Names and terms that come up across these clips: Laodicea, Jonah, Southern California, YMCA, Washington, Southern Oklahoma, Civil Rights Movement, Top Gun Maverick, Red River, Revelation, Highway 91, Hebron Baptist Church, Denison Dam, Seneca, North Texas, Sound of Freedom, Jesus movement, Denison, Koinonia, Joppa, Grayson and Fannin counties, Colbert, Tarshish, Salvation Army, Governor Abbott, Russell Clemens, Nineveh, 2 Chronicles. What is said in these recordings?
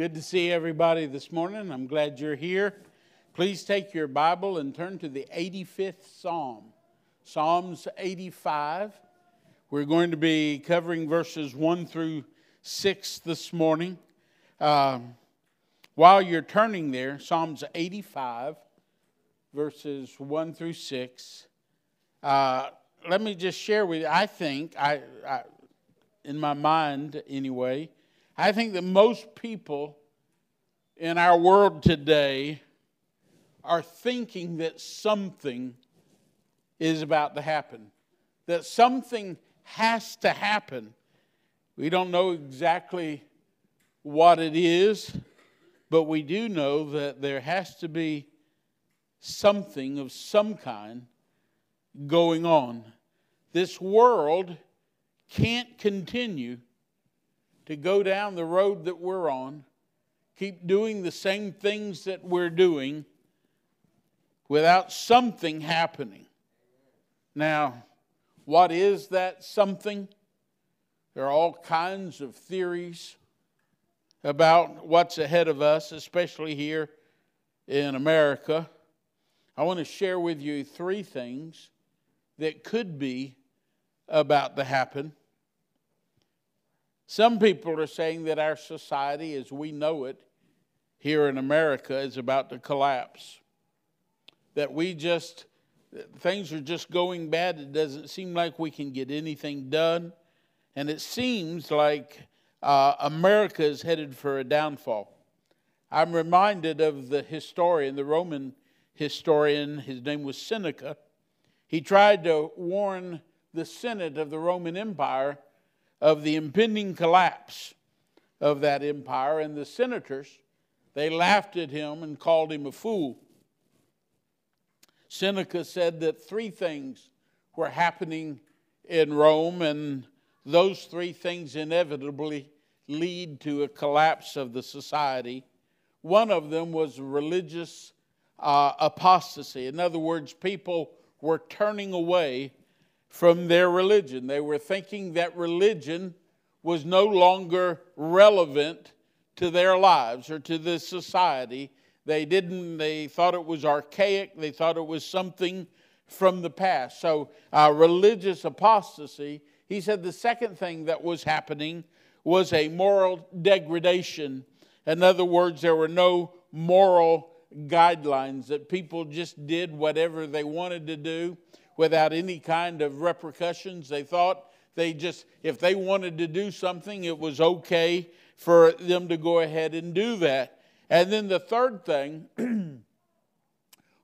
Good to see everybody this morning. I'm glad you're here. Please take your Bible and turn to the 85th Psalm, Psalms 85. We're going to be covering verses 1 through 6 this morning. While you're turning there, Psalms 85, verses 1 through 6, let me just share with you, I think, in my mind anyway, I think that most people in our world today are thinking that something is about to happen, that something has to happen. We don't know exactly what it is, but we do know that there has to be something of some kind going on. This world can't continue to go down the road that we're on, keep doing the same things that we're doing without something happening. Now, what is that something? There are all kinds of theories about what's ahead of us, especially here in America. I want to share with you three things that could be about to happen. Some people are saying that our society as we know it here in America is about to collapse. That things are just going bad. It doesn't seem like we can get anything done. And it seems like America is headed for a downfall. I'm reminded of the historian, the Roman historian, his name was Seneca. He tried to warn the Senate of the Roman Empire of the impending collapse of that empire. And the senators, they laughed at him and called him a fool. Seneca said that three things were happening in Rome, and those three things inevitably lead to a collapse of the society. One of them was religious apostasy. In other words, people were turning away from their religion. They were thinking that religion was no longer relevant to their lives or to the society. They thought it was archaic. They thought it was something from the past. So religious apostasy. He said the second thing that was happening was a moral degradation. In other words, there were no moral guidelines, that people just did whatever they wanted to do without any kind of repercussions. They thought if they wanted to do something, it was okay for them to go ahead and do that. And then the third thing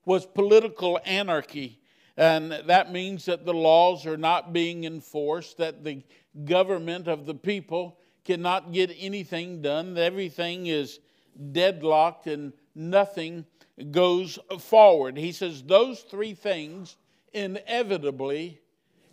was political anarchy. And that means that the laws are not being enforced, that the government of the people cannot get anything done, that everything is deadlocked and nothing goes forward. He says those three things inevitably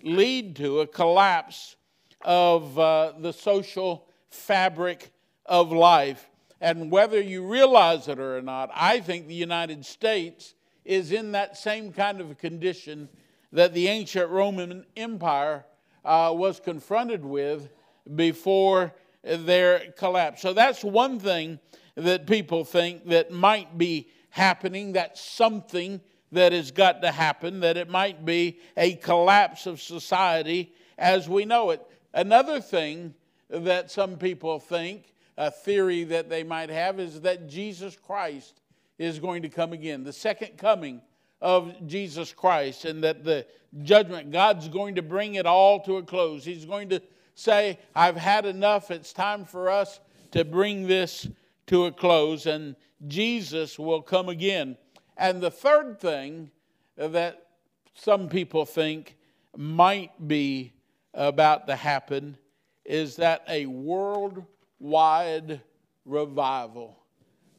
lead to a collapse of the social fabric of life. And whether you realize it or not, I think the United States is in that same kind of condition that the ancient Roman Empire was confronted with before their collapse. So that's one thing that people think that might be happening, that something that has got to happen, that it might be a collapse of society as we know it. Another thing that some people think, a theory that they might have, is that Jesus Christ is going to come again, the second coming of Jesus Christ, and that the judgment, God's going to bring it all to a close. He's going to say, I've had enough, it's time for us to bring this to a close, and Jesus will come again. And the third thing that some people think might be about to happen is that a worldwide revival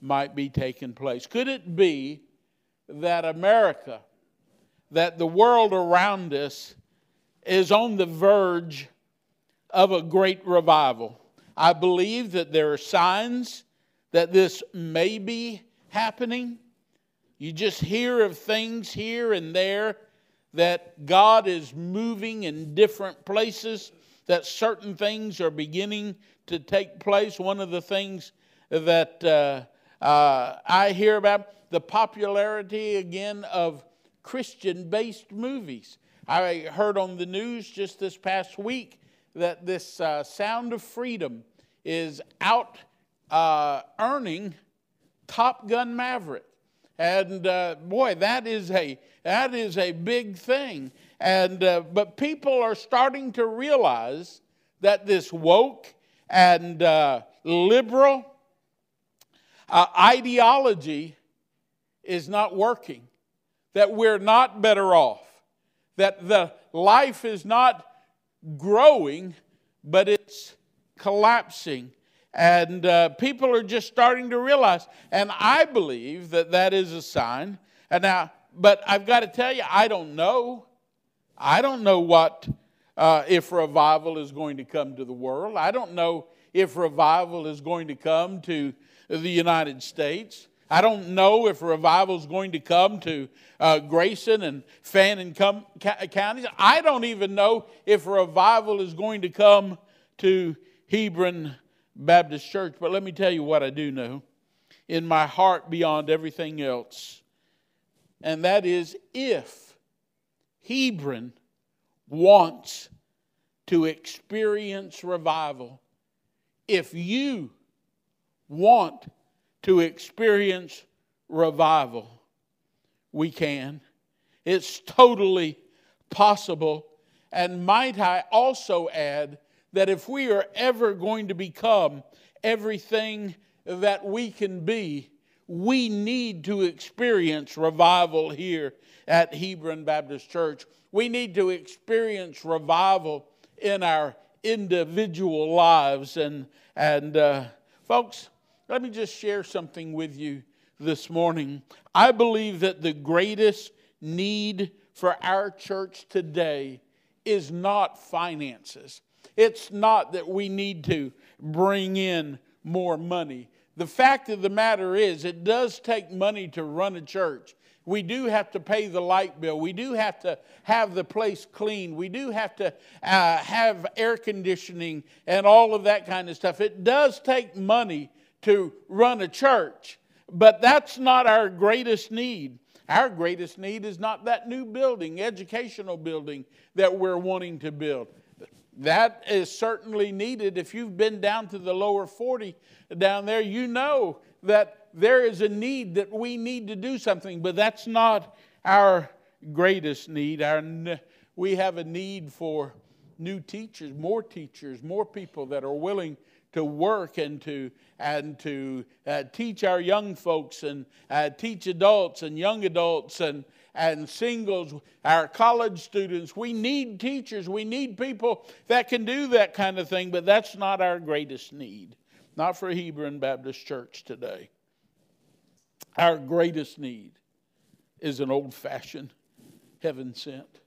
might be taking place. Could it be that America, that the world around us, is on the verge of a great revival? I believe that there are signs that this may be happening. You just hear of things here and there that God is moving in different places, that certain things are beginning to take place. One of the things that I hear about the popularity again of Christian-based movies. I heard on the news just this past week that this Sound of Freedom is out earning Top Gun Maverick. And boy, that is a big thing. And but people are starting to realize that this woke and liberal ideology is not working, that we're not better off, that the life is not growing, but it's collapsing. And people are just starting to realize. And I believe that that is a sign. And now, but I've got to tell you, I don't know. I don't know what, if revival is going to come to the world. I don't know if revival is going to come to the United States. I don't know if revival is going to come to Grayson and Fannin counties. I don't even know if revival is going to come to Hebron Baptist Church, but let me tell you what I do know in my heart beyond everything else, and that is if Hebron wants to experience revival, if you want to experience revival, we can. It's totally possible, and might I also add that if we are ever going to become everything that we can be, we need to experience revival here at Hebron Baptist Church. We need to experience revival in our individual lives. And folks, let me just share something with you this morning. I believe that the greatest need for our church today is not finances. It's not that we need to bring in more money. The fact of the matter is, it does take money to run a church. We do have to pay the light bill. We do have to have the place clean. We do have to have air conditioning and all of that kind of stuff. It does take money to run a church, but that's not our greatest need. Our greatest need is not that new building, educational building that we're wanting to build. That is certainly needed. If you've been down to the lower 40 down there, you know that there is a need, that we need to do something, but that's not our greatest need. We have a need for new teachers, more people that are willing to work and to teach our young folks and teach adults and young adults and singles, our college students. We need teachers. We need people that can do that kind of thing, but that's not our greatest need. Not for Hebron Baptist Church today. Our greatest need is an old-fashioned, heaven-sent,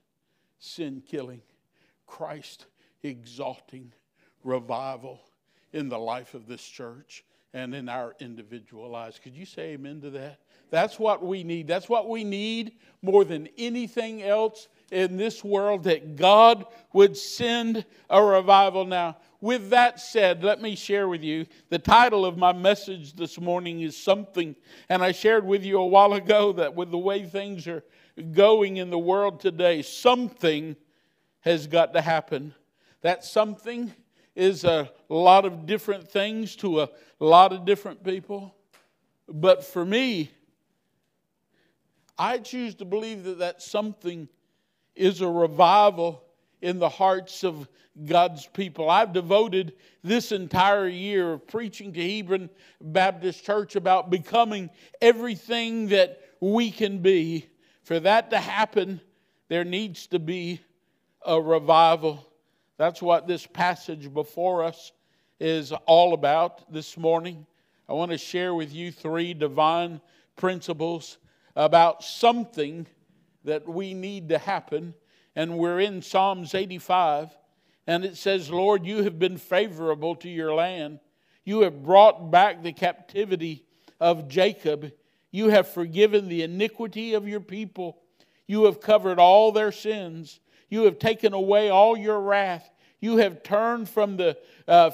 sin-killing, Christ-exalting revival in the life of this church and in our individual lives. Could you say amen to that? That's what we need. That's what we need more than anything else in this world, that God would send a revival now. With that said, let me share with you, the title of my message this morning is something, and I shared with you a while ago that with the way things are going in the world today, something has got to happen. That something is a lot of different things to a lot of different people. But for me, I choose to believe that something is a revival in the hearts of God's people. I've devoted this entire year of preaching to Hebron Baptist Church about becoming everything that we can be. For that to happen, there needs to be a revival. That's what this passage before us is all about this morning. I want to share with you 3 divine principles about something that we need to happen. And we're in Psalms 85. And it says, Lord, you have been favorable to your land. You have brought back the captivity of Jacob. You have forgiven the iniquity of your people. You have covered all their sins. You have taken away all your wrath. You have turned from the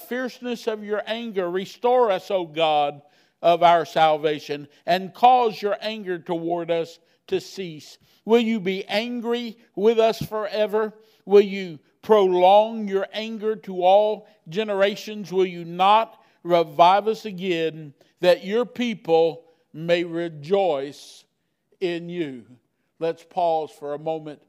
fierceness of your anger. Restore us, O God, of our salvation, and cause your anger toward us to cease. Will you be angry with us forever? Will you prolong your anger to all generations? Will you not revive us again, that your people may rejoice in you? Let's pause for a moment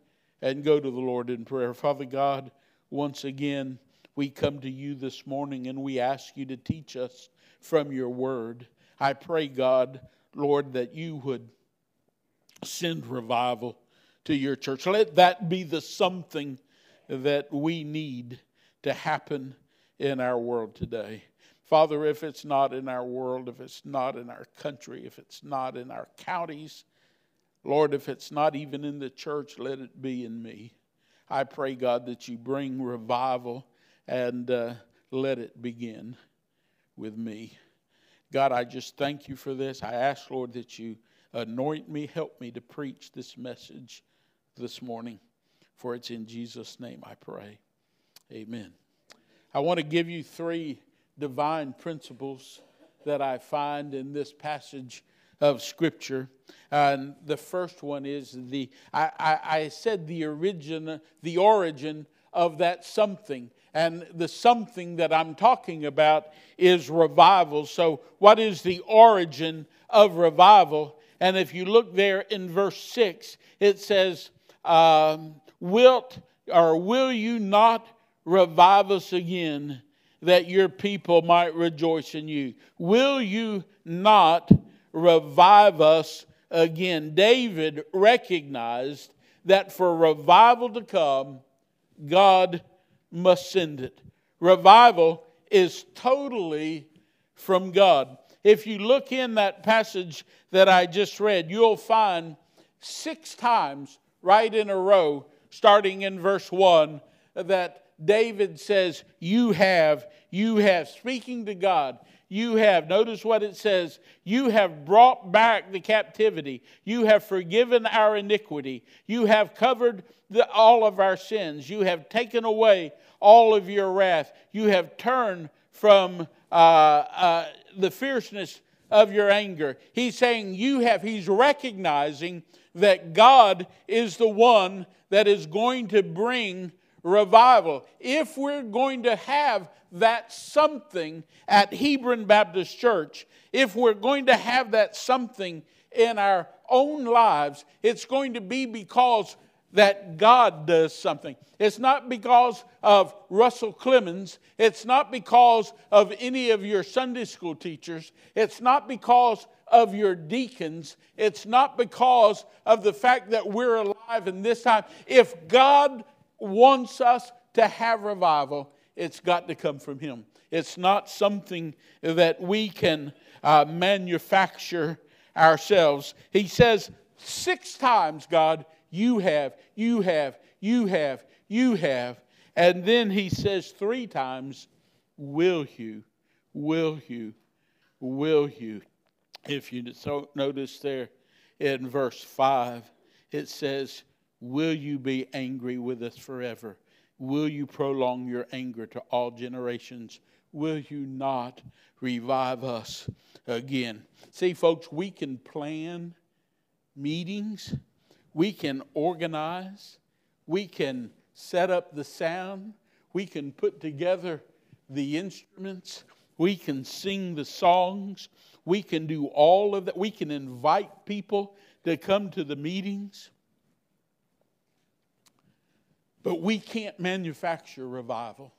and go to the Lord in prayer. Father God, once again, we come to you this morning and we ask you to teach us from your word. I pray, God, Lord, that you would send revival to your church. Let that be the something that we need to happen in our world today. Father, if it's not in our world, if it's not in our country, if it's not in our counties, Lord, if it's not even in the church, let it be in me. I pray, God, that you bring revival and let it begin with me. God, I just thank you for this. I ask, Lord, that you anoint me, help me to preach this message this morning. For it's in Jesus' name I pray. Amen. I want to give you three divine principles that I find in this passage of Scripture. And the first one is the origin of that something. And the something that I'm talking about is revival. So what is the origin of revival? And if you look there in verse 6, it says, will you not revive us again, that your people might rejoice in you? Will you not revive us again? David recognized that for revival to come, God must send it. Revival is totally from God. If you look in that passage that I just read, you'll find 6 times right in a row, starting in verse 1, that David says, you have, speaking to God, you have, notice what it says, you have brought back the captivity, you have forgiven our iniquity, you have covered all of our sins, you have taken away all of your wrath, you have turned from the fierceness of your anger. He's saying you have, he's recognizing that God is the one that is going to bring revival. If we're going to have that something at Hebron Baptist Church, if we're going to have that something in our own lives, it's going to be because that God does something. It's not because of Russell Clemens. It's not because of any of your Sunday school teachers. It's not because of your deacons. It's not because of the fact that we're alive in this time. If God wants us to have revival, it's got to come from Him. It's not something that we can manufacture ourselves. He says 6 times, God, you have, you have, you have, you have. And then he says 3 times, will you, will you, will you. If you notice there in verse 5, it says, will you be angry with us forever? Will you prolong your anger to all generations? Will you not revive us again? See, folks, we can plan meetings. We can organize. We can set up the sound. We can put together the instruments. We can sing the songs. We can do all of that. We can invite people to come to the meetings. But we can't manufacture revival.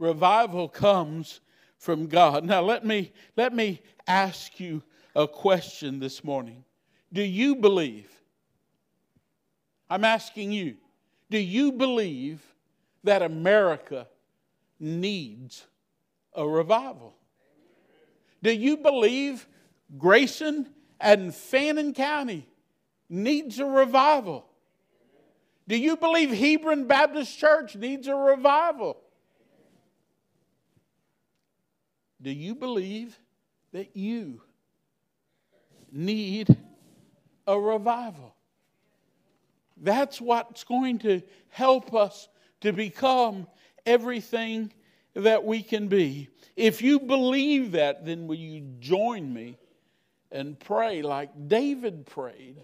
Revival comes from God. Now let me ask you a question this morning. Do you believe? I'm asking you, do you believe that America needs a revival? Do you believe Grayson and Fannin County needs a revival? Do you believe Hebron Baptist Church needs a revival? Do you believe that you need a revival? That's what's going to help us to become everything that we can be. If you believe that, then will you join me and pray like David prayed,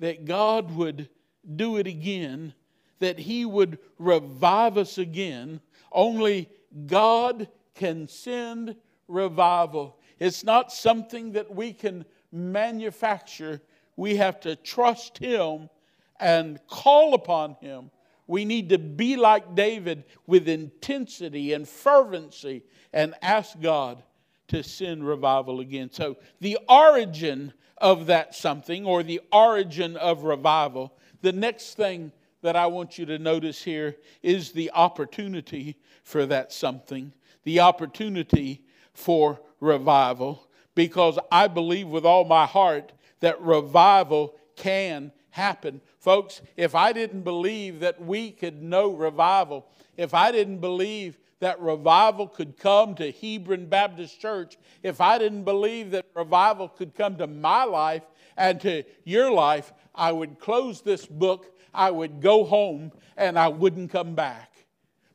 that God would do it again, that He would revive us again. Only God can send revival. It's not something that we can manufacture. We have to trust Him and call upon Him. We need to be like David with intensity and fervency and ask God to send revival again. So the origin of that something, or the origin of revival, the next thing that I want you to notice here is the opportunity for that something, the opportunity for revival, because I believe with all my heart that revival can happen. Folks, if I didn't believe that we could know revival, if I didn't believe that revival could come to Hebron Baptist Church, if I didn't believe that revival could come to my life and to your life, I would close this book, I would go home, and I wouldn't come back.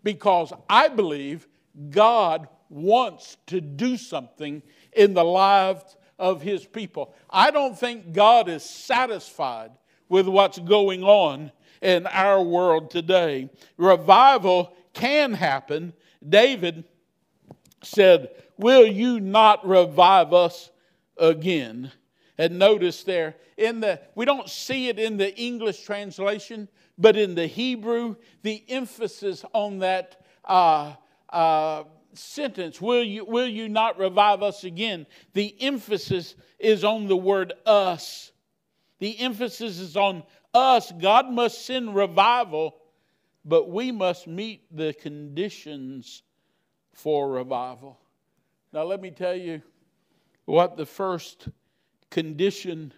Because I believe God wants to do something in the lives of His people. I don't think God is satisfied with what's going on in our world today. Revival can happen. David said, "Will you not revive us again?" And notice there, we don't see it in the English translation, but in the Hebrew, the emphasis on that sentence, will you not revive us again? The emphasis is on the word us. The emphasis is on us. God must send revival, but we must meet the conditions for revival. Now let me tell you what the first condition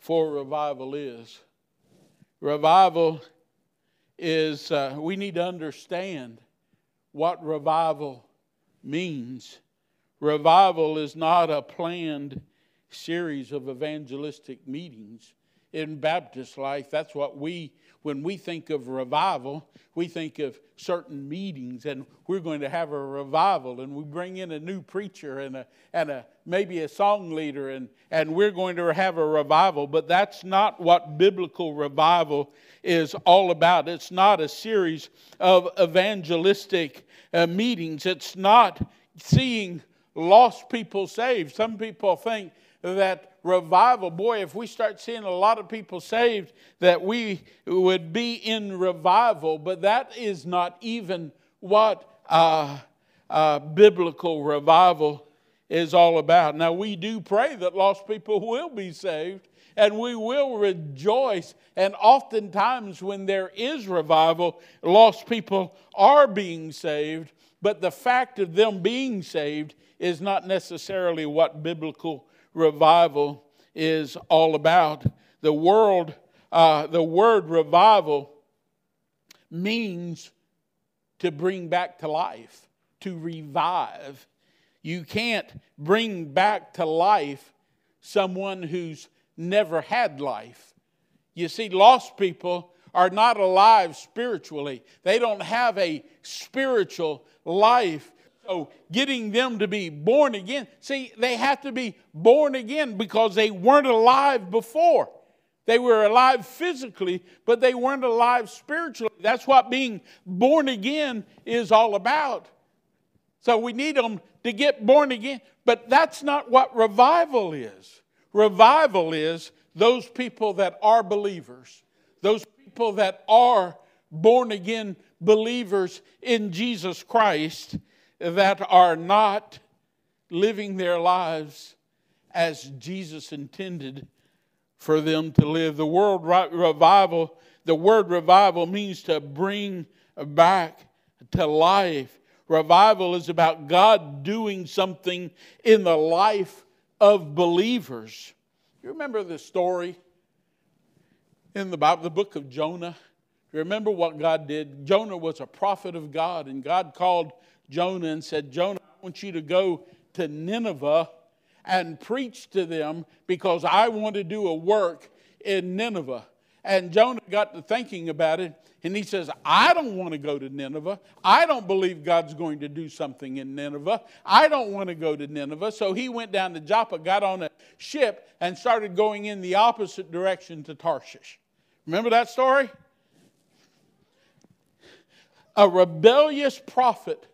for revival is. Revival is, we need to understand what revival means. Revival is not a planned series of evangelistic meetings. In Baptist life, that's what when we think of revival, we think of certain meetings and we're going to have a revival and we bring in a new preacher and maybe a song leader and we're going to have a revival. But that's not what biblical revival is all about. It's not a series of evangelistic meetings. It's not seeing lost people saved. Some people think that revival, boy, if we start seeing a lot of people saved, that we would be in revival. But that is not even what biblical revival is all about. Now, we do pray that lost people will be saved, and we will rejoice. And oftentimes when there is revival, lost people are being saved. But the fact of them being saved is not necessarily what biblical revival is all about. The word revival means to bring back to life, to revive. You can't bring back to life someone who's never had life. You see, lost people are not alive spiritually. They don't have a spiritual life. So getting them to be born again. See, they have to be born again because they weren't alive before. They were alive physically, but they weren't alive spiritually. That's what being born again is all about. So we need them to get born again. But that's not what revival is. Revival is those people that are believers, those people that are born again believers in Jesus Christ, that are not living their lives as Jesus intended for them to live. The word revival means to bring back to life. Revival is about God doing something in the life of believers. You remember the story in the Bible, the book of Jonah? You remember what God did? Jonah was a prophet of God, and God called Jonah and said, "Jonah, I want you to go to Nineveh and preach to them because I want to do a work in Nineveh." And Jonah got to thinking about it, and he says, I don't want to go to Nineveh. I don't believe God's going to do something in Nineveh. I don't want to go to Nineveh. So he went down to Joppa, got on a ship, and started going in the opposite direction to Tarshish. Remember that story? A rebellious prophet,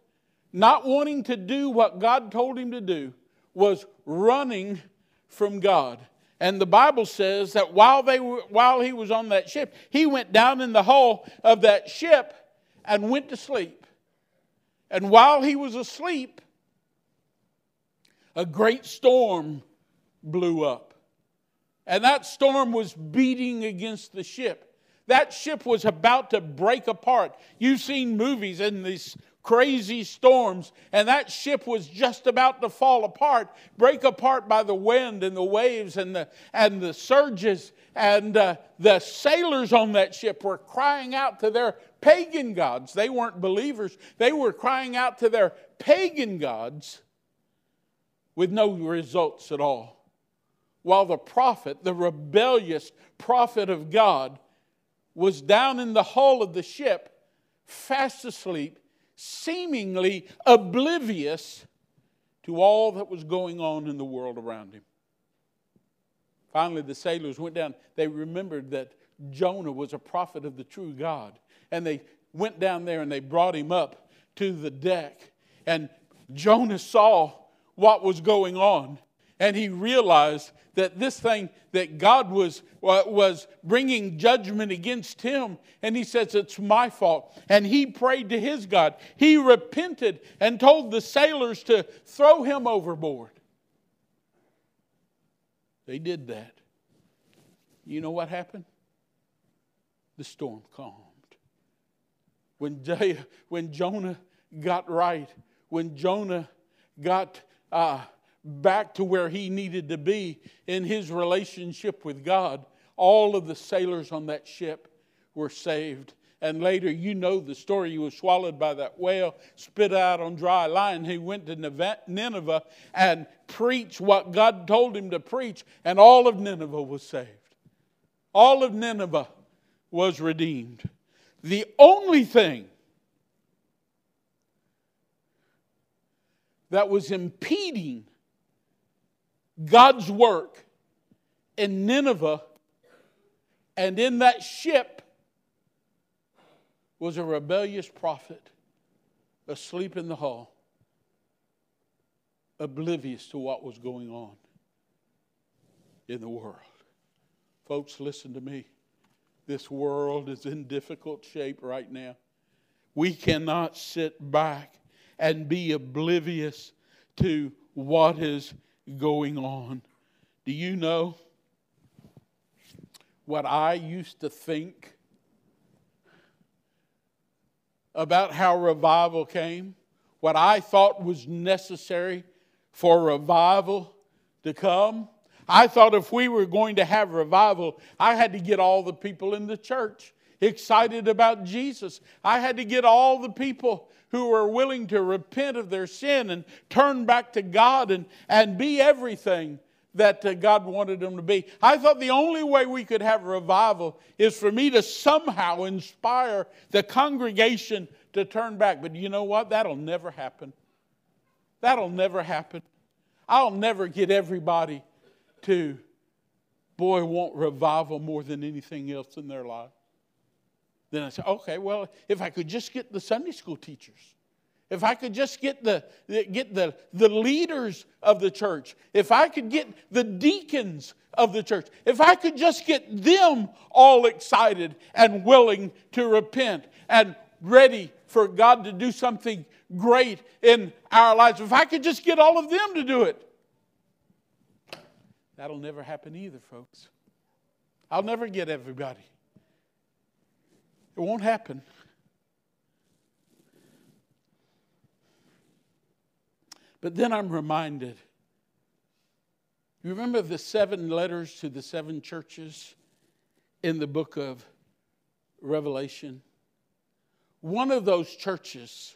not wanting to do what God told him to do, was running from God. And the Bible says that while he was on that ship, he went down in the hull of that ship and went to sleep. And while he was asleep, a great storm blew up. And that storm was beating against the ship. That ship was about to break apart. You've seen movies in these crazy storms, and that ship was just about to fall apart, break apart by the wind and the waves and the surges, and the sailors on that ship were crying out to their pagan gods. They weren't believers. They were crying out to their pagan gods with no results at all. While the prophet, the rebellious prophet of God, was down in the hull of the ship, fast asleep, seemingly oblivious to all that was going on in the world around him. Finally, the sailors went down. They remembered that Jonah was a prophet of the true God. And they went down there and they brought him up to the deck. And Jonah saw what was going on. And he realized that this thing, that God was bringing judgment against him. And he says, it's my fault. And he prayed to his God. He repented and told the sailors to throw him overboard. They did that. You know what happened? The storm calmed. When Jonah got right, when Jonah got back to where he needed to be in his relationship with God, all of the sailors on that ship were saved. And later, you know the story. He was swallowed by that whale, spit out on dry land. He went to Nineveh and preached what God told him to preach, and all of Nineveh was saved. All of Nineveh was redeemed. The only thing that was impeding God's work in Nineveh and in that ship was a rebellious prophet asleep in the hull, oblivious to what was going on in the world. Folks, listen to me. This world is in difficult shape right now. We cannot sit back and be oblivious to what is going on. Do you know what I used to think about how revival came? What I thought was necessary for revival to come? I thought if we were going to have revival, I had to get all the people in the church excited about Jesus. I had to get all the people who were willing to repent of their sin and turn back to God and be everything that God wanted them to be. I thought the only way we could have revival is for me to somehow inspire the congregation to turn back. But you know what? That'll never happen. That'll never happen. I'll never get everybody to, boy, want revival more than anything else in their life. Then I said, okay, well, if I could just get the Sunday school teachers, if I could just get the leaders of the church, if I could get the deacons of the church, if I could just get them all excited and willing to repent and ready for God to do something great in our lives, if I could just get all of them to do it. That'll never happen either, folks. I'll never get everybody. It won't happen. But then I'm reminded. You remember the 7 letters to the 7 churches in the book of Revelation? One of those churches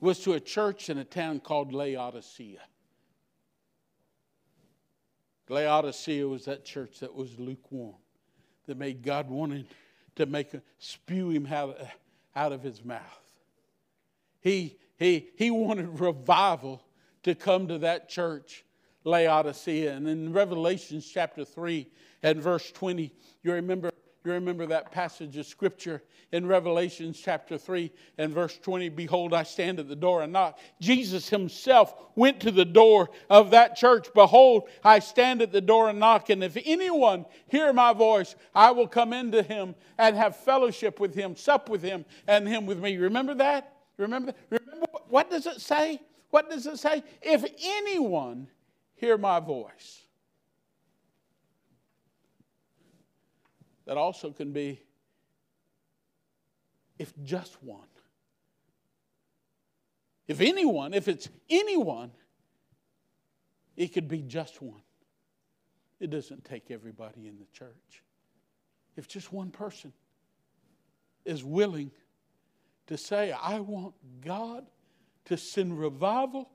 was to a church in a town called Laodicea. Laodicea was that church that was lukewarm. that made God wanting to spew him out of his mouth. He wanted revival to come to that church, Laodicea. And in Revelation chapter 3 and verse 20, you remember that passage of Scripture in Revelation chapter 3 and verse 20, "Behold, I stand at the door and knock." Jesus himself went to the door of that church. "Behold, I stand at the door and knock. And if anyone hear my voice, I will come into him and have fellowship with him, sup with him, and him with me." Remember that? Remember what does it say? What does it say? If anyone hear my voice. That also can be if just one. If anyone, if it's anyone, it could be just one. It doesn't take everybody in the church. If just one person is willing to say, I want God to send revival,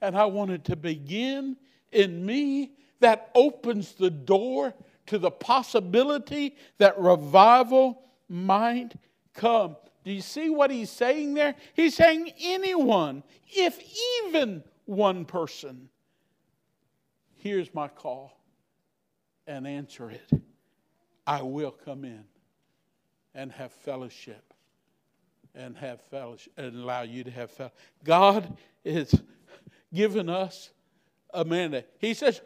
and I want it to begin in me, that opens the door to the possibility that revival might come. Do you see what he's saying there? He's saying anyone, if even one person, hears my call and answer it, I will come in and have fellowship and allow you to have fellowship. God has given us a mandate. He says,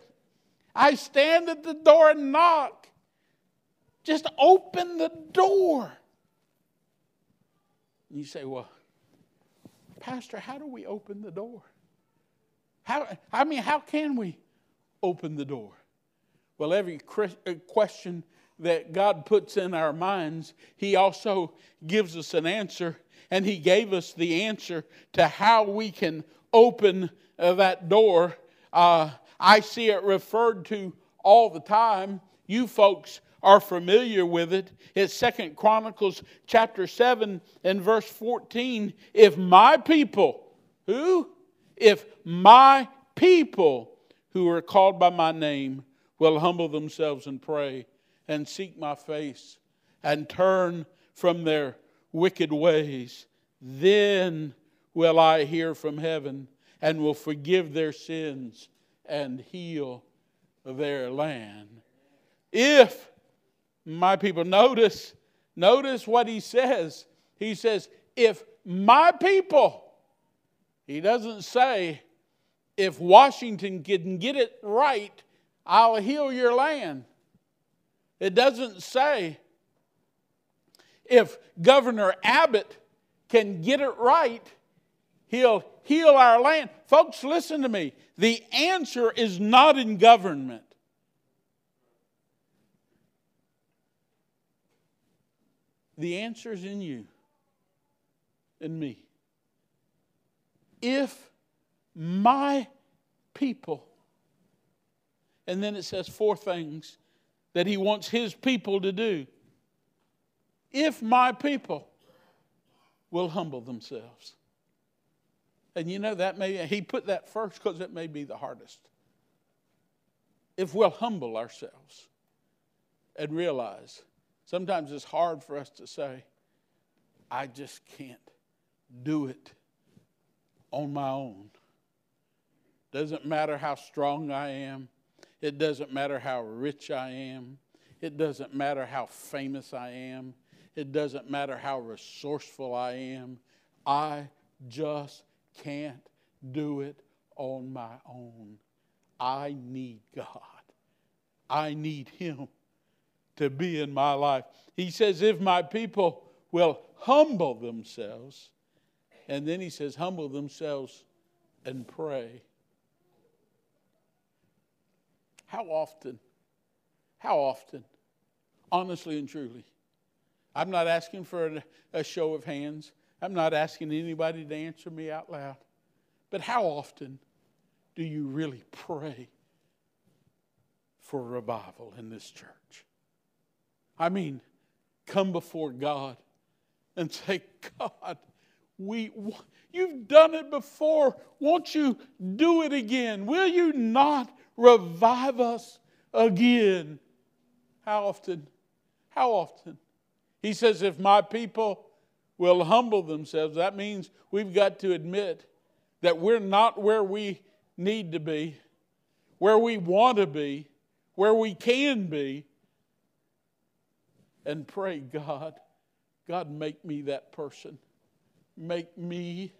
I stand at the door and knock. Just open the door. And you say, well, Pastor, how do we open the door? How can we open the door? Well, every question that God puts in our minds, He also gives us an answer. And He gave us the answer to how we can open that door. I see it referred to all the time. You folks are familiar with it. It's 2 Chronicles chapter 7 and verse 14. If my people, who? If my people who are called by my name will humble themselves and pray and seek my face and turn from their wicked ways, then will I hear from heaven and will forgive their sins and heal their land. If my people, notice what he says. He says, if my people. He doesn't say, if Washington can get it right, I'll heal your land. It doesn't say, if Governor Abbott can get it right, He'll heal our land. Folks, listen to me. The answer is not in government. The answer is in you and me. If my people, and then it says 4 things that He wants His people to do. If my people will humble themselves. And you know, that He put that first because it may be the hardest. If we'll humble ourselves and realize, sometimes it's hard for us to say, I just can't do it on my own. Doesn't matter how strong I am. It doesn't matter how rich I am. It doesn't matter how famous I am. It doesn't matter how resourceful I am. I just can't do it on my own. I need God. I need Him to be in my life. He says, if my people will humble themselves, and then He says, humble themselves and pray. How often, honestly and truly, I'm not asking for a show of hands. I'm not asking anybody to answer me out loud. But how often do you really pray for revival in this church? I mean, come before God and say, God, you've done it before. Won't you do it again? Will you not revive us again? How often? How often? He says, if my people will humble themselves, that means we've got to admit that we're not where we need to be, where we want to be, where we can be, and pray, God, make me that person. Make me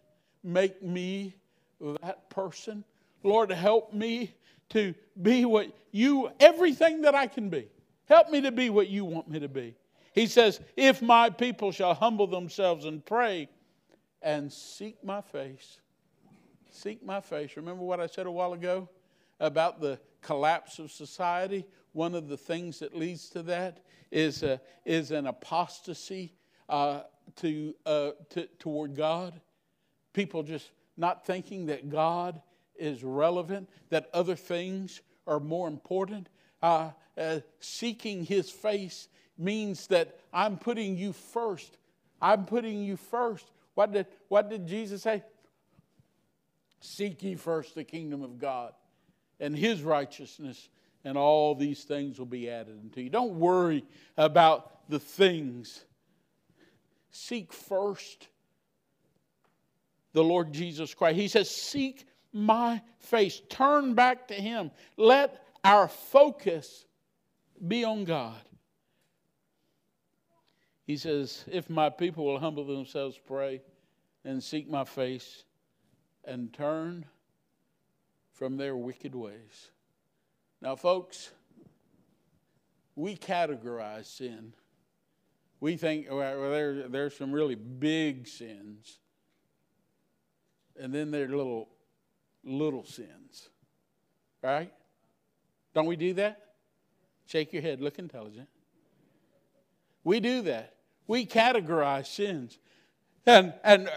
that person. Lord, help me to be what you, everything that I can be. Help me to be what you want me to be. He says, if my people shall humble themselves and pray and seek my face. Seek my face. Remember what I said a while ago about the collapse of society? One of the things that leads to that is an apostasy toward God. People just not thinking that God is relevant, that other things are more important. Seeking His face means that I'm putting you first. I'm putting you first. What did Jesus say? Seek ye first the kingdom of God and His righteousness, and all these things will be added unto you. Don't worry about the things. Seek first the Lord Jesus Christ. He says, seek my face. Turn back to Him. Let our focus be on God. He says, if my people will humble themselves, pray, and seek my face, and turn from their wicked ways. Now, folks, we categorize sin. We think, well, there's some really big sins, and then there are little sins, right? Don't we do that? Shake your head, look intelligent. We do that. We categorize sins. And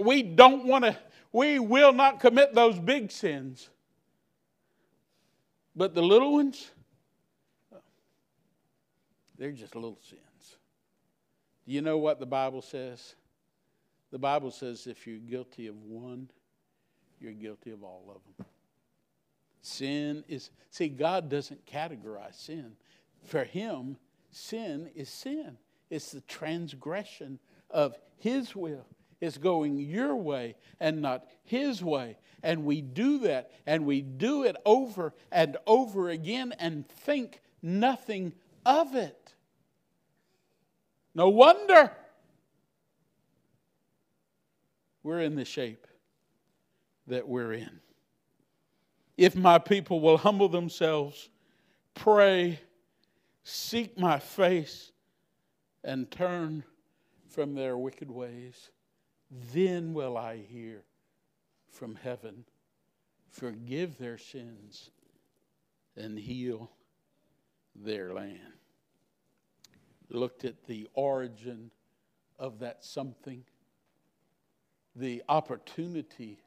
we don't want to, we will not commit those big sins. But the little ones, they're just little sins. Do you know what the Bible says? The Bible says if you're guilty of one, you're guilty of all of them. Sin is, see, God doesn't categorize sin. For Him, sin is sin. It's the transgression of His will. It's going your way and not His way. And we do that, and we do it over and over again and think nothing of it. No wonder we're in the shape that we're in. If my people will humble themselves, pray, seek my face, and turn from their wicked ways, then will I hear from heaven, forgive their sins, and heal their land. Looked at the origin of that something, the opportunity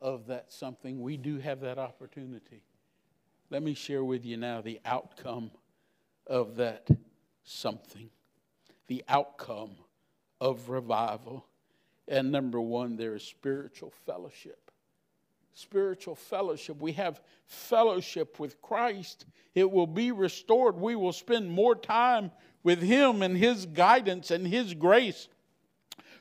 of that something. We do have that opportunity. Let me share with you now the outcome of that something. The outcome of revival. And number one, there is spiritual fellowship. Spiritual fellowship. We have fellowship with Christ. It will be restored. We will spend more time with Him, and His guidance and His grace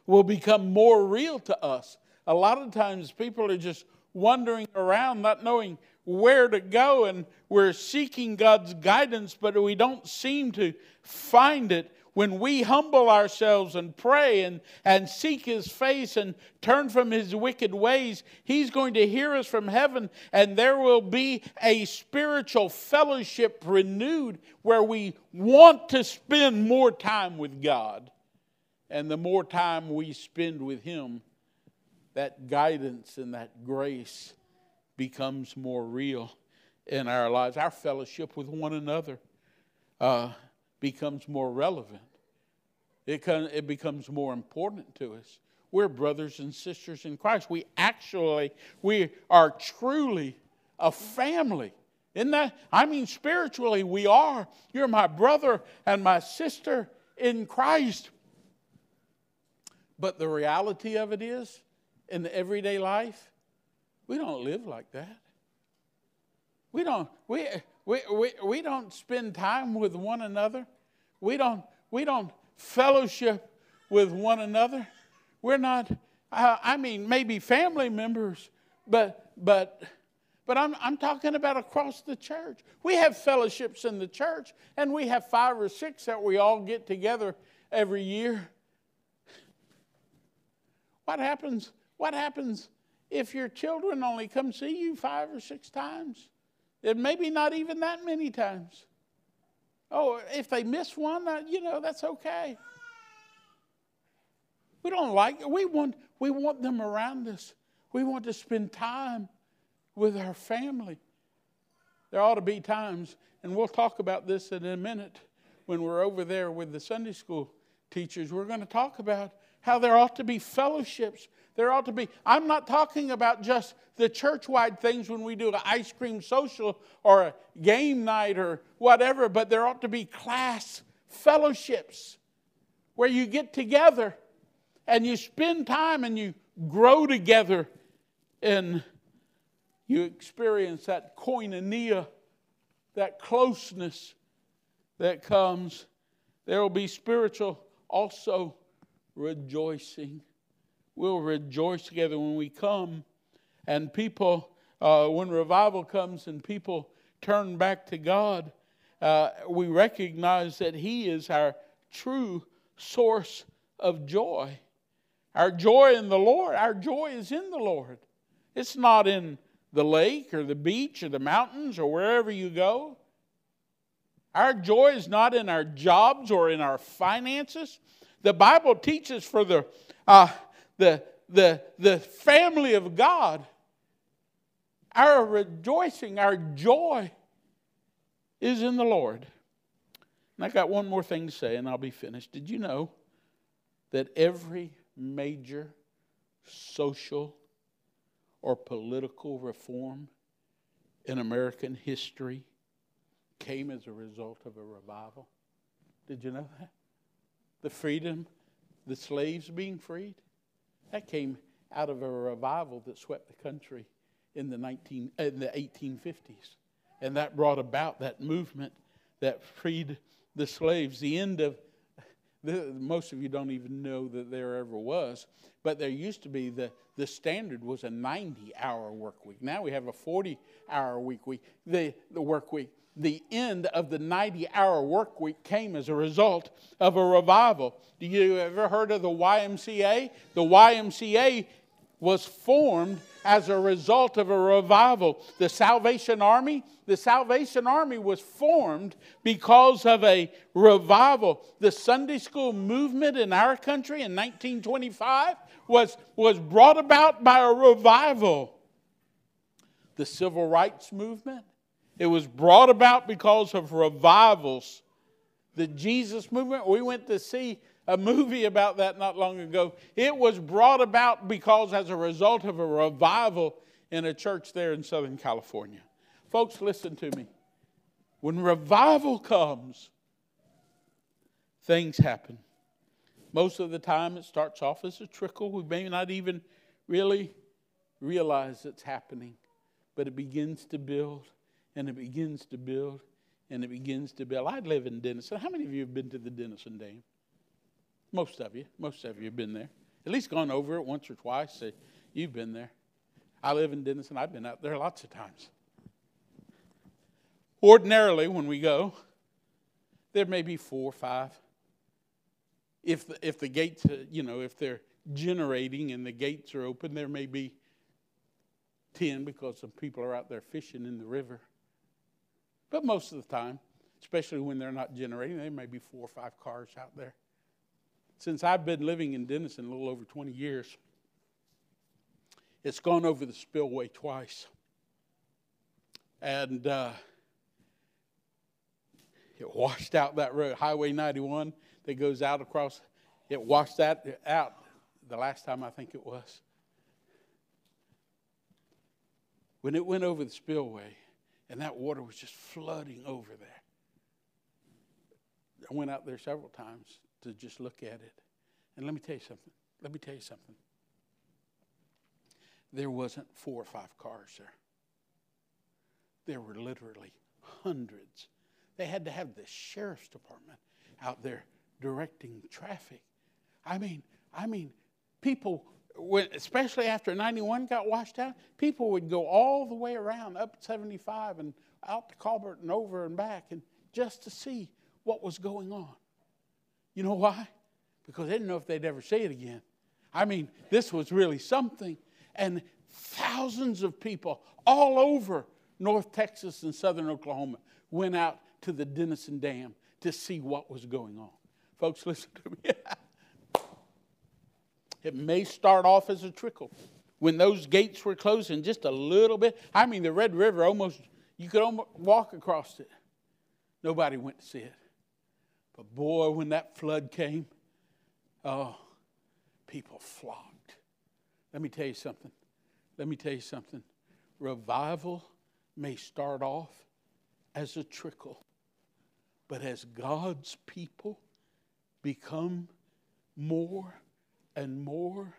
will become more real to us. A lot of times people are just wandering around, not knowing where to go, and we're seeking God's guidance, but we don't seem to find it. When we humble ourselves and pray and seek His face and turn from His wicked ways, He's going to hear us from heaven, and there will be a spiritual fellowship renewed where we want to spend more time with God. And the more time we spend with Him, that guidance and that grace becomes more real in our lives. Our fellowship with one another becomes more relevant. It becomes more important to us. We're brothers and sisters in Christ. We are truly a family. Isn't that? I mean, spiritually, we are. You're my brother and my sister in Christ. But the reality of it is, in the everyday life, we don't live like that. We don't spend time with one another. We don't fellowship with one another. We're not. I mean, maybe family members, but I'm talking about across the church. We have fellowships in the church, and we have 5 or 6 that we all get together every year. What happens? What happens if your children only come see you 5 or 6 times? And maybe not even that many times. Oh, if they miss one, you know, that's okay. We don't like it. We want them around us. We want to spend time with our family. There ought to be times, and we'll talk about this in a minute when we're over there with the Sunday school teachers. We're going to talk about how there ought to be fellowships. There ought to be. I'm not talking about just the church-wide things when we do an ice cream social or a game night or whatever, but there ought to be class fellowships where you get together and you spend time and you grow together and you experience that koinonia, that closeness that comes. There will be spiritual also rejoicing. We'll rejoice together when we come and people, when revival comes and people turn back to God, we recognize that He is our true source of joy. Our joy in the Lord, our joy is in the Lord. It's not in the lake or the beach or the mountains or wherever you go. Our joy is not in our jobs or in our finances. The Bible teaches for the family of God, our rejoicing, our joy is in the Lord. And I got one more thing to say and I'll be finished. Did you know that every major social or political reform in American history came as a result of a revival? Did you know that? The freedom, the slaves being freed, that came out of a revival that swept the country in the 1850s. And that brought about that movement that freed the slaves. The end of, most of you don't even know that there ever was, but there used to be, the standard was a 90-hour work week. Now we have a 40-hour week. The work week. The end of the 90-hour work week came as a result of a revival. Do you ever heard of the YMCA? The YMCA was formed as a result of a revival. The Salvation Army was formed because of a revival. The Sunday school movement in our country in 1925 was brought about by a revival. The Civil Rights Movement, it was brought about because of revivals. The Jesus movement, we went to see a movie about that not long ago. It was brought about because as a result of a revival in a church there in Southern California. Folks, listen to me. When revival comes, things happen. Most of the time it starts off as a trickle. We may not even really realize it's happening, but it begins to build. And it begins to build, and it begins to build. I live in Denison. How many of you have been to the Denison Dam? Most of you have been there. At least gone over it once or twice. So you've been there. I live in Denison. I've been out there lots of times. Ordinarily, when we go, there may be 4 or 5. If the gates, you know, if they're generating and the gates are open, there may be 10 because some people are out there fishing in the river. But most of the time, especially when they're not generating, there may be 4 or 5 cars out there. Since I've been living in Denison a little over 20 years, it's gone over the spillway twice. And it washed out that road, Highway 91, that goes out across. It washed that out the last time I think it was. When it went over the spillway, and that water was just flooding over there. I went out there several times to just look at it. And let me tell you something. There wasn't 4 or 5 cars there. There were literally hundreds. They had to have the sheriff's department out there directing traffic. I mean, people, especially after 91 got washed out, people would go all the way around up 75 and out to Colbert and over and back, and just to see what was going on. You know why? Because they didn't know if they'd ever see it again. I mean, this was really something. And thousands of people all over North Texas and Southern Oklahoma went out to the Denison Dam to see what was going on. Folks, listen to me. It may start off as a trickle. When those gates were closing just a little bit, I mean, the Red River almost, you could almost walk across it. Nobody went to see it. But boy, when that flood came, oh, people flocked. Let me tell you something. Revival may start off as a trickle, but as God's people become more and more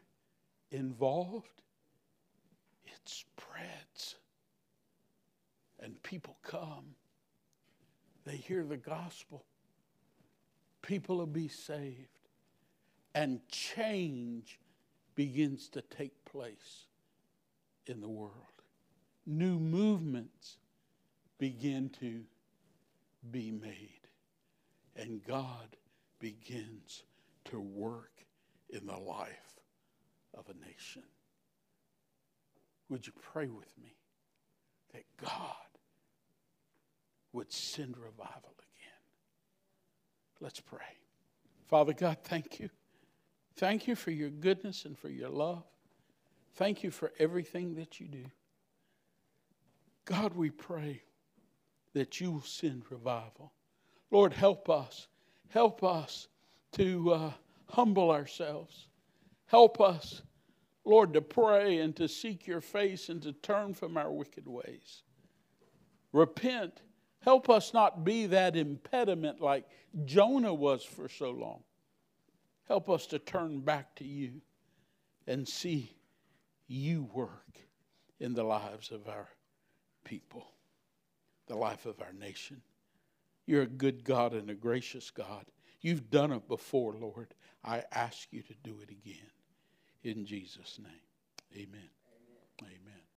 involved, it spreads. And people come. They hear the gospel. People will be saved. And change begins to take place in the world. New movements begin to be made. And God begins to work in the life of a nation. Would you pray with me that God would send revival again? Let's pray. Father God, thank you. Thank you for your goodness and for your love. Thank you for everything that you do. God, we pray that you will send revival. Lord, help us. Help us to humble ourselves. Help us, Lord, to pray and to seek your face and to turn from our wicked ways. Repent. Help us not be that impediment like Jonah was for so long. Help us to turn back to you and see you work in the lives of our people, the life of our nation. You're a good God and a gracious God. You've done it before, Lord. I ask you to do it again. In Jesus' name, amen. Amen.